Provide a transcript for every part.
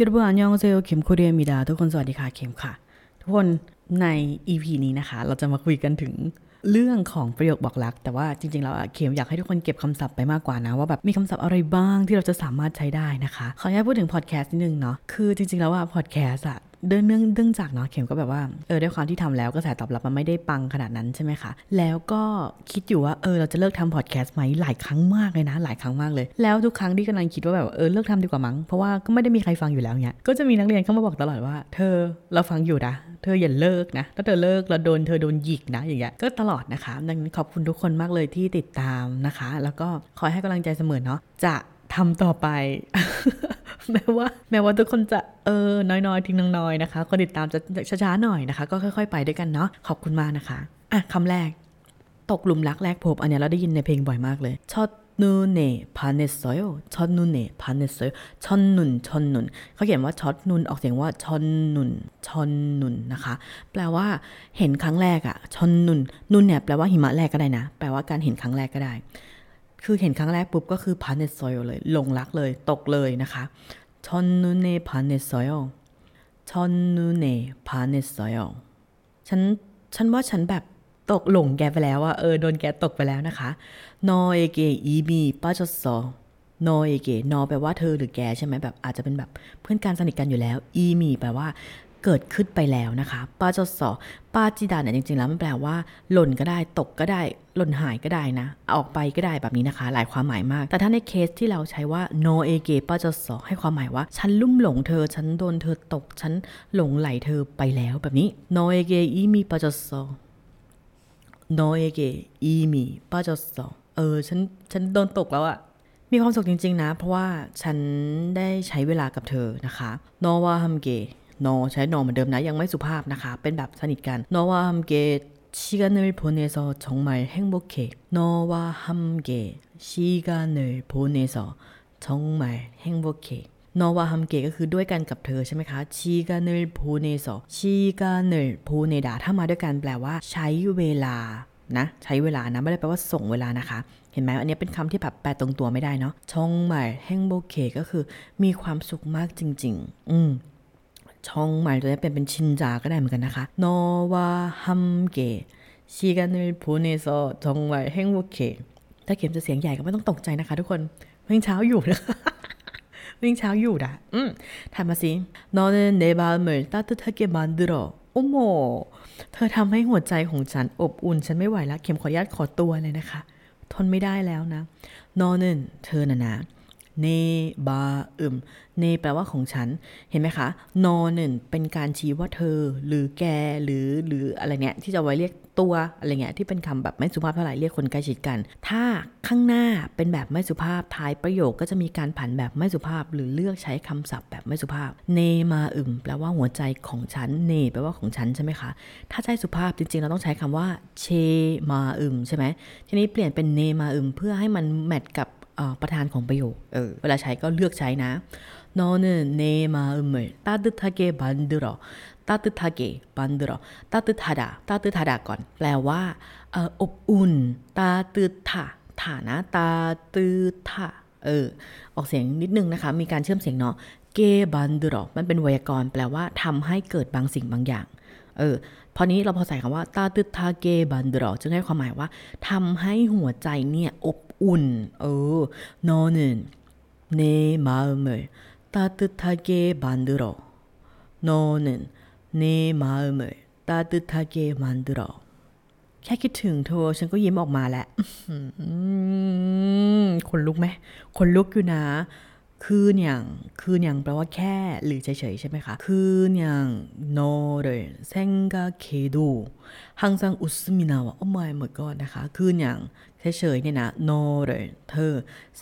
여러분 안녕하세요. 김코리아입니다.ทุกคน สวัสดีค่ะ เข็มค่ะ ทุกคนใน EP นี้นะคะ เราจะมาคุยกันถึง เรื่องของประโยคบอกรักแต่ว่าจริงๆแล้วเข็มอยากให้ทุกคนเก็บคำศัพท์ไปมากกว่านะว่าแบบมีคำศัพท์อะไรบ้างที่เราจะสามารถใช้ได้นะคะขออนุญาตพูดถึงพอดแคสต์นิดนึงเนาะคือจริงๆแล้วว่าพอดแคสต์อะ เรื่องจากเนาะเข็มก็แบบว่าด้วยความที่ทำแล้วกระแสตอบรับมันไม่ได้ปังขนาดนั้นใช่ไหมคะแล้วก็คิดอยู่ว่าเราจะเลิกทำพอดแคสต์ไหมหลายครั้งมากเลยนะหลายครั้งมากเลยแล้วทุกครั้งที่กำลังคิดว่าแบบเลิกทำดีกว่ามั้งเพราะว่าก็ไม่ได้มีใครฟังอยู่แล้วเนี่ยก็จะมีนักเรียนเข้ามาบอกตลอดว่าเธอเราฟังอยู่นะเธออย่าเลิกนะแล้วเธอเลิกเราโดนเธอโดนหยิกนะอย่างเงี้ยก็ตลอดนะคะดังนั้นขอบคุณทุกคนมากเลยที่ติดตามนะคะแล้วก็ขอให้กำลังใจเสมอเนาะ จะทำต่อไปแม้ว่าทุกคนจะน้อยๆทิ้งน้อยๆนะคะ คนติดตามจะช้าๆหน่อยนะคะ ก็ค่อยๆไปด้วยกันเนาะ ขอบคุณมากนะคะ คำแรก ตกหลุมรักแรกพบ อันเนี้ยเราได้ยินในเพลงบ่อยมากเลย 첫눈에 반했어요. 첫눈에 반했어요. 첫눈. เขาเขียนว่า 첫눈 ออกเสียงว่า 첫눈 นะคะ แปลว่าเห็นครั้งแรกอะ 첫눈 눈เนี่ย แปลว่าหิมะแรกก็ได้นะ แปลว่าการเห็นครั้งแรกก็ได้ คือเห็นครั้งแรกปุ๊บก็คือ 반했어요 เลย หลงรักเลย ตกเลยนะคะ 첫눈에 반했어요. 첫눈에 반했어요. ฉันว่าฉันแบบ ตกหลงแกไปแล้วอ่ะ โดนแกตกไปแล้วนะคะ 너에게 이미 빠졌어. 너에게 너 แปลว่าเธอหรือแกใช่ไหม แบบอาจจะเป็นแบบเพื่อนกันสนิทกันอยู่แล้ว 이미 แปลว่าเกิดขึ้นไปแล้วนะคะ 빠졌어. 빠지다เนี่ย จริงๆแล้วมันแปลว่าหล่นก็ได้ตกก็ได้หล่นหายก็ได้นะ ออกไปก็ได้แบบนี้นะคะ หลายความหมายมาก แต่ถ้าในเคสที่เราใช้ว่า 너에게 빠졌어 ให้ความหมายว่า ฉันลุ่มหลงเธอ ฉันโดนเธอตก ฉันหลงไหลเธอไปแล้วแบบนี้ 너에게 이미 빠졌어. 너에게 이미 빠졌어. ฉันโดนตกแล้วอ่ะมีความสุขจริงๆนะเพราะว่าฉันได้ใช้เวลากับเธอนะคะ 너와 함께 너 ใช้ 너 เหมือนเดิมนะ ยังไม่สุภาพนะคะ เป็นแบบสนิทกัน 너와 함께 시간을 보내서 정말 행복해. 너와 함께 시간을 보내서 정말 행복해. 너와 함께 ก็คือด้วยกันกับเธอใช่ไหมคะ 시간을 보내서 시간을 보내다 ถ้ามาด้วยกันแปลว่าใช้เวลานะไม่ได้แปลว่าส่งเวลานะคะ เห็นไหม อันนี้เป็นคำที่แบบแปลตรงตัวไม่ได้เนาะ 정말 행복해 ก็คือมีความสุขมากจริงๆ 정말 ตัวนี้เป็น ชินจาก็ได้เหมือนกันนะคะ 너와 함께 시간을 보내서 정말 행복해 ถ้าเข็มจะเสียงใหญ่ก็ไม่ต้องตกใจนะคะทุกคน เพิ่งเช้าอยู่นะคะ 윙차유라. 다시. 너는 내 마음을 따뜻하게 만들어. 어머. เธอทำให้หัวใจของฉันอบอุ่นฉันไม่ไหวแล้ว เข็มขออนุญาตขอตัวเลยนะคะ ทนไม่ได้แล้วนะ 너는 เธอน่ะนะ 내 마음 내 แปลว่าของฉัน เห็นไหมคะ 너는 เป็นการชี้ว่าเธอหรือแกหรืออะไรเนี่ยที่จะไว้เรียก ตัวอะไรเงี้ยที่เป็นคำแบบไม่สุภาพเท่าไหร่เรียกคนใกล้ชิดกันถ้าข้างหน้าเป็นแบบไม่สุภาพท้ายประโยคก็จะมีการผันแบบไม่สุภาพหรือเลือกใช้คำศัพท์แบบไม่สุภาพ เน มาอึม แปลว่าหัวใจของฉัน เน แปลว่าของฉันใช่ไหมคะ ถ้าจะให้สุภาพจริงๆเราต้องใช้คำว่า เช มาอึม ใช่ไหม ทีนี้เปลี่ยนเป็น เน มาอึม เพื่อให้มันแมทกับประธานของประโยค เวลาใช้ก็เลือกใช้นะ 너는 내 마음을 따뜻하게 만들어. 따뜻하게 만들어. 따뜻하다. 따뜻하다ก่อน แปลว่า อบอุ่น 따뜻하. ฐานะ 따뜻하. ออกเสียงนิดนึงนะคะ มีการเชื่อมเสียงเนาะ 게 만들어 มันเป็น ไวยากรณ์ แปลว่า ทำให้เกิดบางสิ่งบางอย่าง พอนี้เราพอใส่คำว่า 따뜻하게 만들어 จึงให้ความหมายว่า ทำให้หัวใจเนี่ย อบอุ่น 너는 내 마음을 따뜻하게 만들어. 너는 내 마음을 따뜻하게 만들어. แค่คิดถึงเธอฉันก็ยิ้มออกมาแล้ว ขนลุกไหม ขนลุกอยู่นะ 그냥 แปลว่าแค่หรือเฉยๆใช่ไหมคะ 그냥 너를 생각해도 항상 웃음이 나와. Oh my god นะคะ 그냥 เฉยๆเนี่ยนะ 너를 เธอ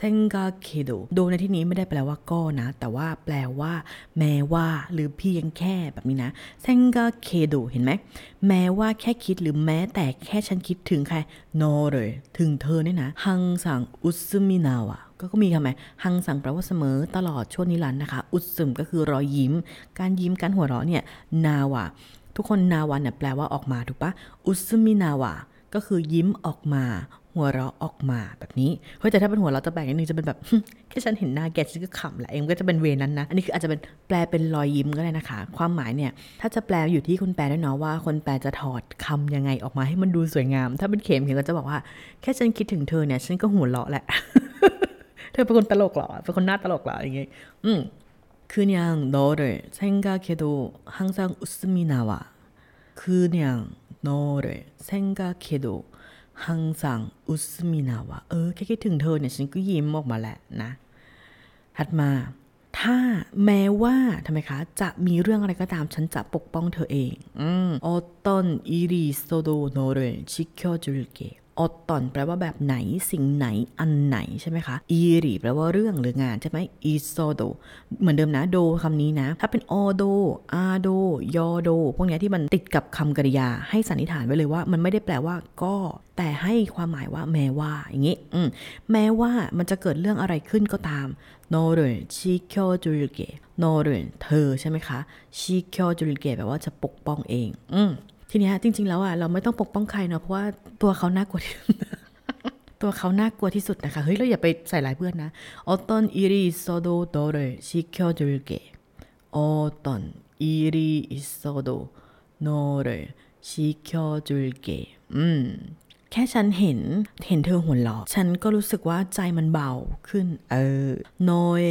생각해도 โดในที่นี้ไม่ได้แปลว่าก็นะ แต่ว่าแปลว่าแม้ว่าหรือเพียงแค่แบบนี้นะ 생각해도 เห็นไหม แม้ว่าแค่คิดหรือแม้แต่แค่ฉันคิดถึงใคร 너를 ถึงเธอเนี่ยนะ 항상 웃음이 나와 ก็มีคำไหมฮังสังแปลว่าเสมอตลอดชั่วนิรันดร์นะคะ อุดซึมก็คือรอยยิ้ม การยิ้มการหัวเราะเนี่ย นาวะ ทุกคนนาวะเนี่ยแปลว่าออกมาถูกปะ อุดซึมินาวะ ก็คือยิ้มออกมา หัวเราะออกมา หัวเราะออกมาแบบนี้เฮ้ยแต่ถ้าเป็นหัวเราะตะแบงนิดนึงจะเป็นแบบแค่ฉันเห็นหน้าแกฉันก็ขำแหละเองก็จะเป็นเวนั้นนะอันนี้คืออาจจะเป็นแปลเป็นรอยยิ้มก็ได้นะคะความหมายเนี่ยถ้าจะแปลอยู่ที่คนแปลด้วยเนาะว่าคนแปลจะถอดคำยังไงออกมาให้มันดูสวยงามถ้าเป็นเข็มก็จะบอกว่าแค่ฉันคิดถึงเธอเนี่ยฉันก็หัวเราะแหละ เธอเป็นคนตลกเหรอเป็นคนหน้าตลกเหรออย่างเงี้ย그냥 너를 생각해도 항상 웃음이 나와. 그냥 너를 생각해도 항상 웃음이 나와. แค่คิดถึงเธอเนี่ยฉันก็ยิ้มออกมาแหละนะถัดมาถ้าแม้ว่าทำไมคะจะมีเรื่องอะไรก็ตามฉันจะปกป้องเธอเอง어떤일이있어도너를지켜줄게ออตตอนแปลว่าแบบไหนสิ่งไหนอันไหนใช่ไหมคะอีรีแปลว่าเรื่องหรืองานใช่ไหมอีโซโดเหมือนเดิมนะโดคำนี้นะถ้าเป็นออโดอาโดยอโดพวกนี้ที่มันติดกับคำกริยาให้สันนิษฐานไว้เลยว่ามันไม่ได้แปลว่าก็แต่ให้ความหมายว่าแม้ว่าอย่างนี้แม้ว่ามันจะเกิดเรื่องอะไรขึ้นก็ตามโนเรนชิเคียวจูริเกะโนเรนเธอใช่ไหมคะชิเคียวจูริเกะแปลว่าจะปกป้องเองทีนี้จริงๆแล้วอ่ะเราไม่ต้องปกป้องใครเนาะเพราะว่าตัวเขาน่ากลัวที่สุด ตัวเขาน่ากลัวที่สุดนะคะเฮ้ยเราอย่าไปใส่ร้ายเพื่อนนะออตตอนอิริโซโดโดเรชิเคียวจูเกะออตตอนอิริโซโดโนเรชิเคียวจูเกะแค่ฉันเห็นเธอหัวเราะฉันก็รู้สึกว่าใจมันเบาขึ้นโนเอ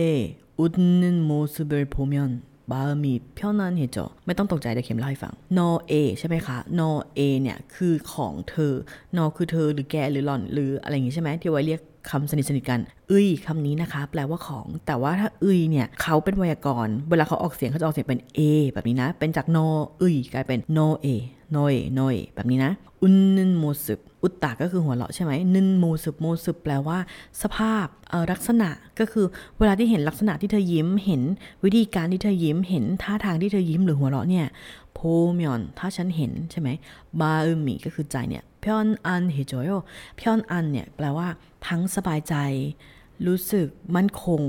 อุดนึนโมซุเบลโพเมียนบามีเพี้ยนนั่นเหรอไม่ต้องตกใจเดี๋ยวเข็มเล่าให้ฟังนอเอใช่ไหมคะนอเอเนี่ยคือของเธอนอคือเธอหรือแกหรือหล่อนหรืออะไรอย่างงี้ใช่ไหมที่ไว้เรียกคำสนิทกันเอ้ยคำนี้นะคะแปลว่าของแต่ว่าถ้าเอ้ยเนี่ยเขาเป็นไวยากรณ์เวลาเขาออกเสียงเขาจะออกเสียงเป็นเอแบบนี้นะเป็นจากนอเอ้ยกลายเป็นนอเอนอเอนอเอแบบนี้นะอุนนึนโมซึบอุตตะก็คือหัวเราะใช่ไหมนึนโมซึบแปลว่าสภาพลักษณะก็คือเวลาที่เห็นลักษณะที่เธอยิ้มเห็นวิธีการที่เธอยิ้มเห็นท่าทางที่เธอยิ้มหรือหัวเราะเนี่ยโพมยอนถ้าฉันเห็นใช่ไหมบาอึมิก็คือใจเนี่ยเพียนอันเฮจอยโอเพียนอันเนี่ยแปลว่าทั้งสบายใจรู้สึกมั่นคง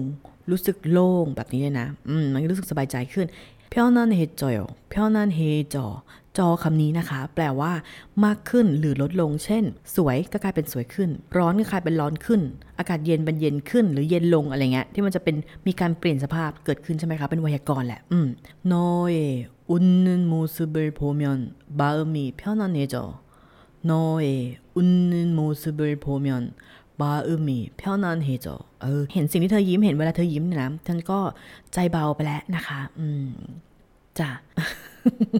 รู้สึกโล่งแบบนี้เลยนะมันรู้สึกสบายใจขึ้นเพียนอันเฮจอยโอเพียนอันเฮจอจอคำนี้นะคะแปลว่ามากขึ้นหรือลดลงเช่นสวยก็กลายเป็นสวยขึ้นร้อนก็กลายเป็นร้อนขึ้นอากาศเย็นเป็นเย็นขึ้นหรือเย็นลงอะไรเงี้ยที่มันจะเป็นมีการเปลี่ยนสภาพเกิดขึ้นใช่ไหมคะเป็นไวยากรณ์แหละโนเออุนนึนโมซึเบลโพเมียนบามีเพียนอันเฮจอโนเออุนนึนโมซึเบลโพเมียนบามีเพียนอันเฮจอเห็นสิ่งที่เธอยิ้มเห็นเวลาเธอยิ้มเนี่ยนะท่านก็ใจเบาไปแล้วนะคะจ้ะ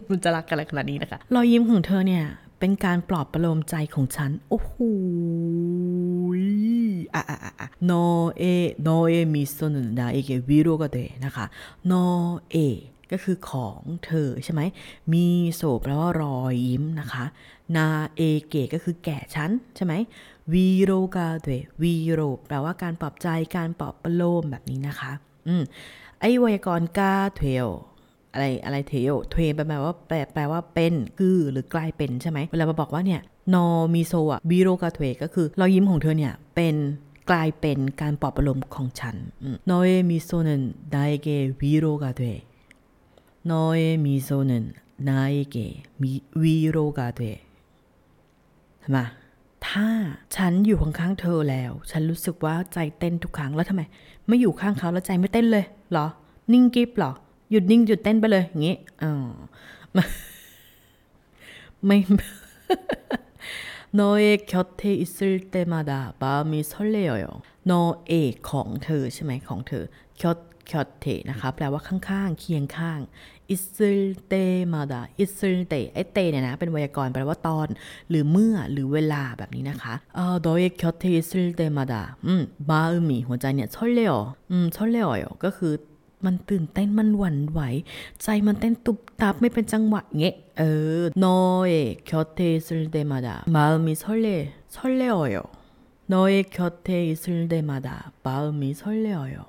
มันจะรักกันอะไรขนาดนี้นะคะรอยยิ้มของเธอเนี่ยเป็นการปลอบประโลมใจของฉันโอ้โหโนเอโนเอมิโซนุนดาเอเกวิโรกะเตนะคะโนเอก็คือของเธอใช่ไหมมีโสแปลว่ารอยยิ้มนะคะนาเอเกก็คือแก่ฉันใช่ไหมวิโรกะเตวิโรแปลว่าการปลอบใจการปลอบประโลมแบบนี้นะคะไอไวยากรณ์กาเทลอะไรเทโยเทแปลว่าเป็นคือหรือกลายเป็นใช่ไหมเวลามาบอกว่าเนี่ยนอมีโซะบิโรกาเทก็คือรอยยิ้มของเธอเนี่ยเป็นกลายเป็นการปลอบประโลมของฉันนอเอมิโซเนนไดเกวิโรกาเทนอเอมิโซเนนไดเกวิโรกาเทเห็นไหมถ้าฉันอยู่ข้างๆเธอแล้วฉันรู้สึกว่าใจเต้นทุกครั้งแล้วทำไมไม่อยู่ข้างเขาแล้วใจไม่เต้นเลยเหรอนิ่งกิ๊บเหรอหยุดนิ่งหยุดเต้นไปเลยอย่างงี้ไม่โนเอเกิดเธอ있을때마다 마음이설레여요โนเอของเธอใช่ไหมของเธอเกิดเธอนะคะแปลว่าข้างๆเคียงข้าง있을때마다 있을때ไอ้เตเนี่ยนะเป็นไวยากรณ์แปลว่าตอนหรือเมื่อหรือเวลาแบบนี้นะคะโนเอเกิดเธอ있을때마다 마음이หัวใจเนี่ย설레요 설레요ก็คือมันตื่นเต้นมันหวั่นไหวใจมันเต้นตุบตับไม่เป็นจังหวะเงี้ยโนเอเกิดเธอ있을때마다 마음이 설레어요โนเอเกิดเธอ있을때마다 마음이 설레어요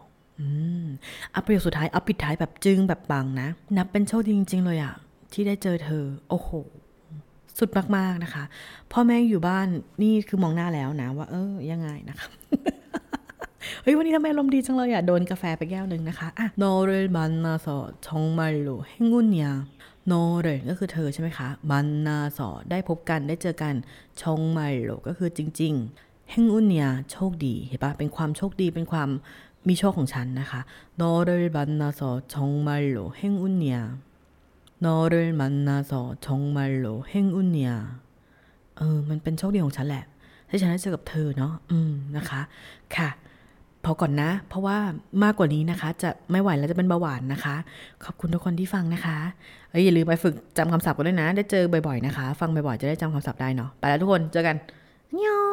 ประโยคสุดท้ายเอาปิดท้ายแบบจึงแบบปังนะนับเป็นโชคดีจริงๆเลยอ่ะที่ได้เจอเธอโอ้โหสุดมากๆนะคะพ่อแม่อยู่บ้านนี่คือมองหน้าแล้วนะว่ายังไงนะคะ เฮ้ยวันนี้ทำไมอารมณ์ดีจังเลยอ่ะโดนกาแฟไปแก้วนึงนะคะอ่ะโนเรมันนาสอชงมาลูเฮงุนยาโนเรก็คือเธอใช่ไหมคะมันนาสอได้พบกันได้เจอกันชงมาลูก็คือจริงๆ 행운이야,โชคดี เป็นความโชคดี เป็นความมีโชคของฉันนะคะ 너를 만나서 정말로 행운이야. 너를 만나서 정말로 행운이야. มันเป็นโชคดีของฉันแหละ ที่ฉันได้เจอกับเธอเนาะ นะคะ ค่ะ พอก่อนนะ เพราะว่ามากกว่านี้นะคะ จะไม่ไหวแล้วจะเป็นเบาหวานนะคะ ขอบคุณทุกคนที่ฟังนะคะ อย่าลืมไปฝึกจำคำศัพท์กันด้วยนะ ได้เจอบ่อยๆนะคะ ฟังบ่อยๆจะได้จำคำศัพท์ได้เนาะ ไปแล้วทุกคน เจอกัน 안녕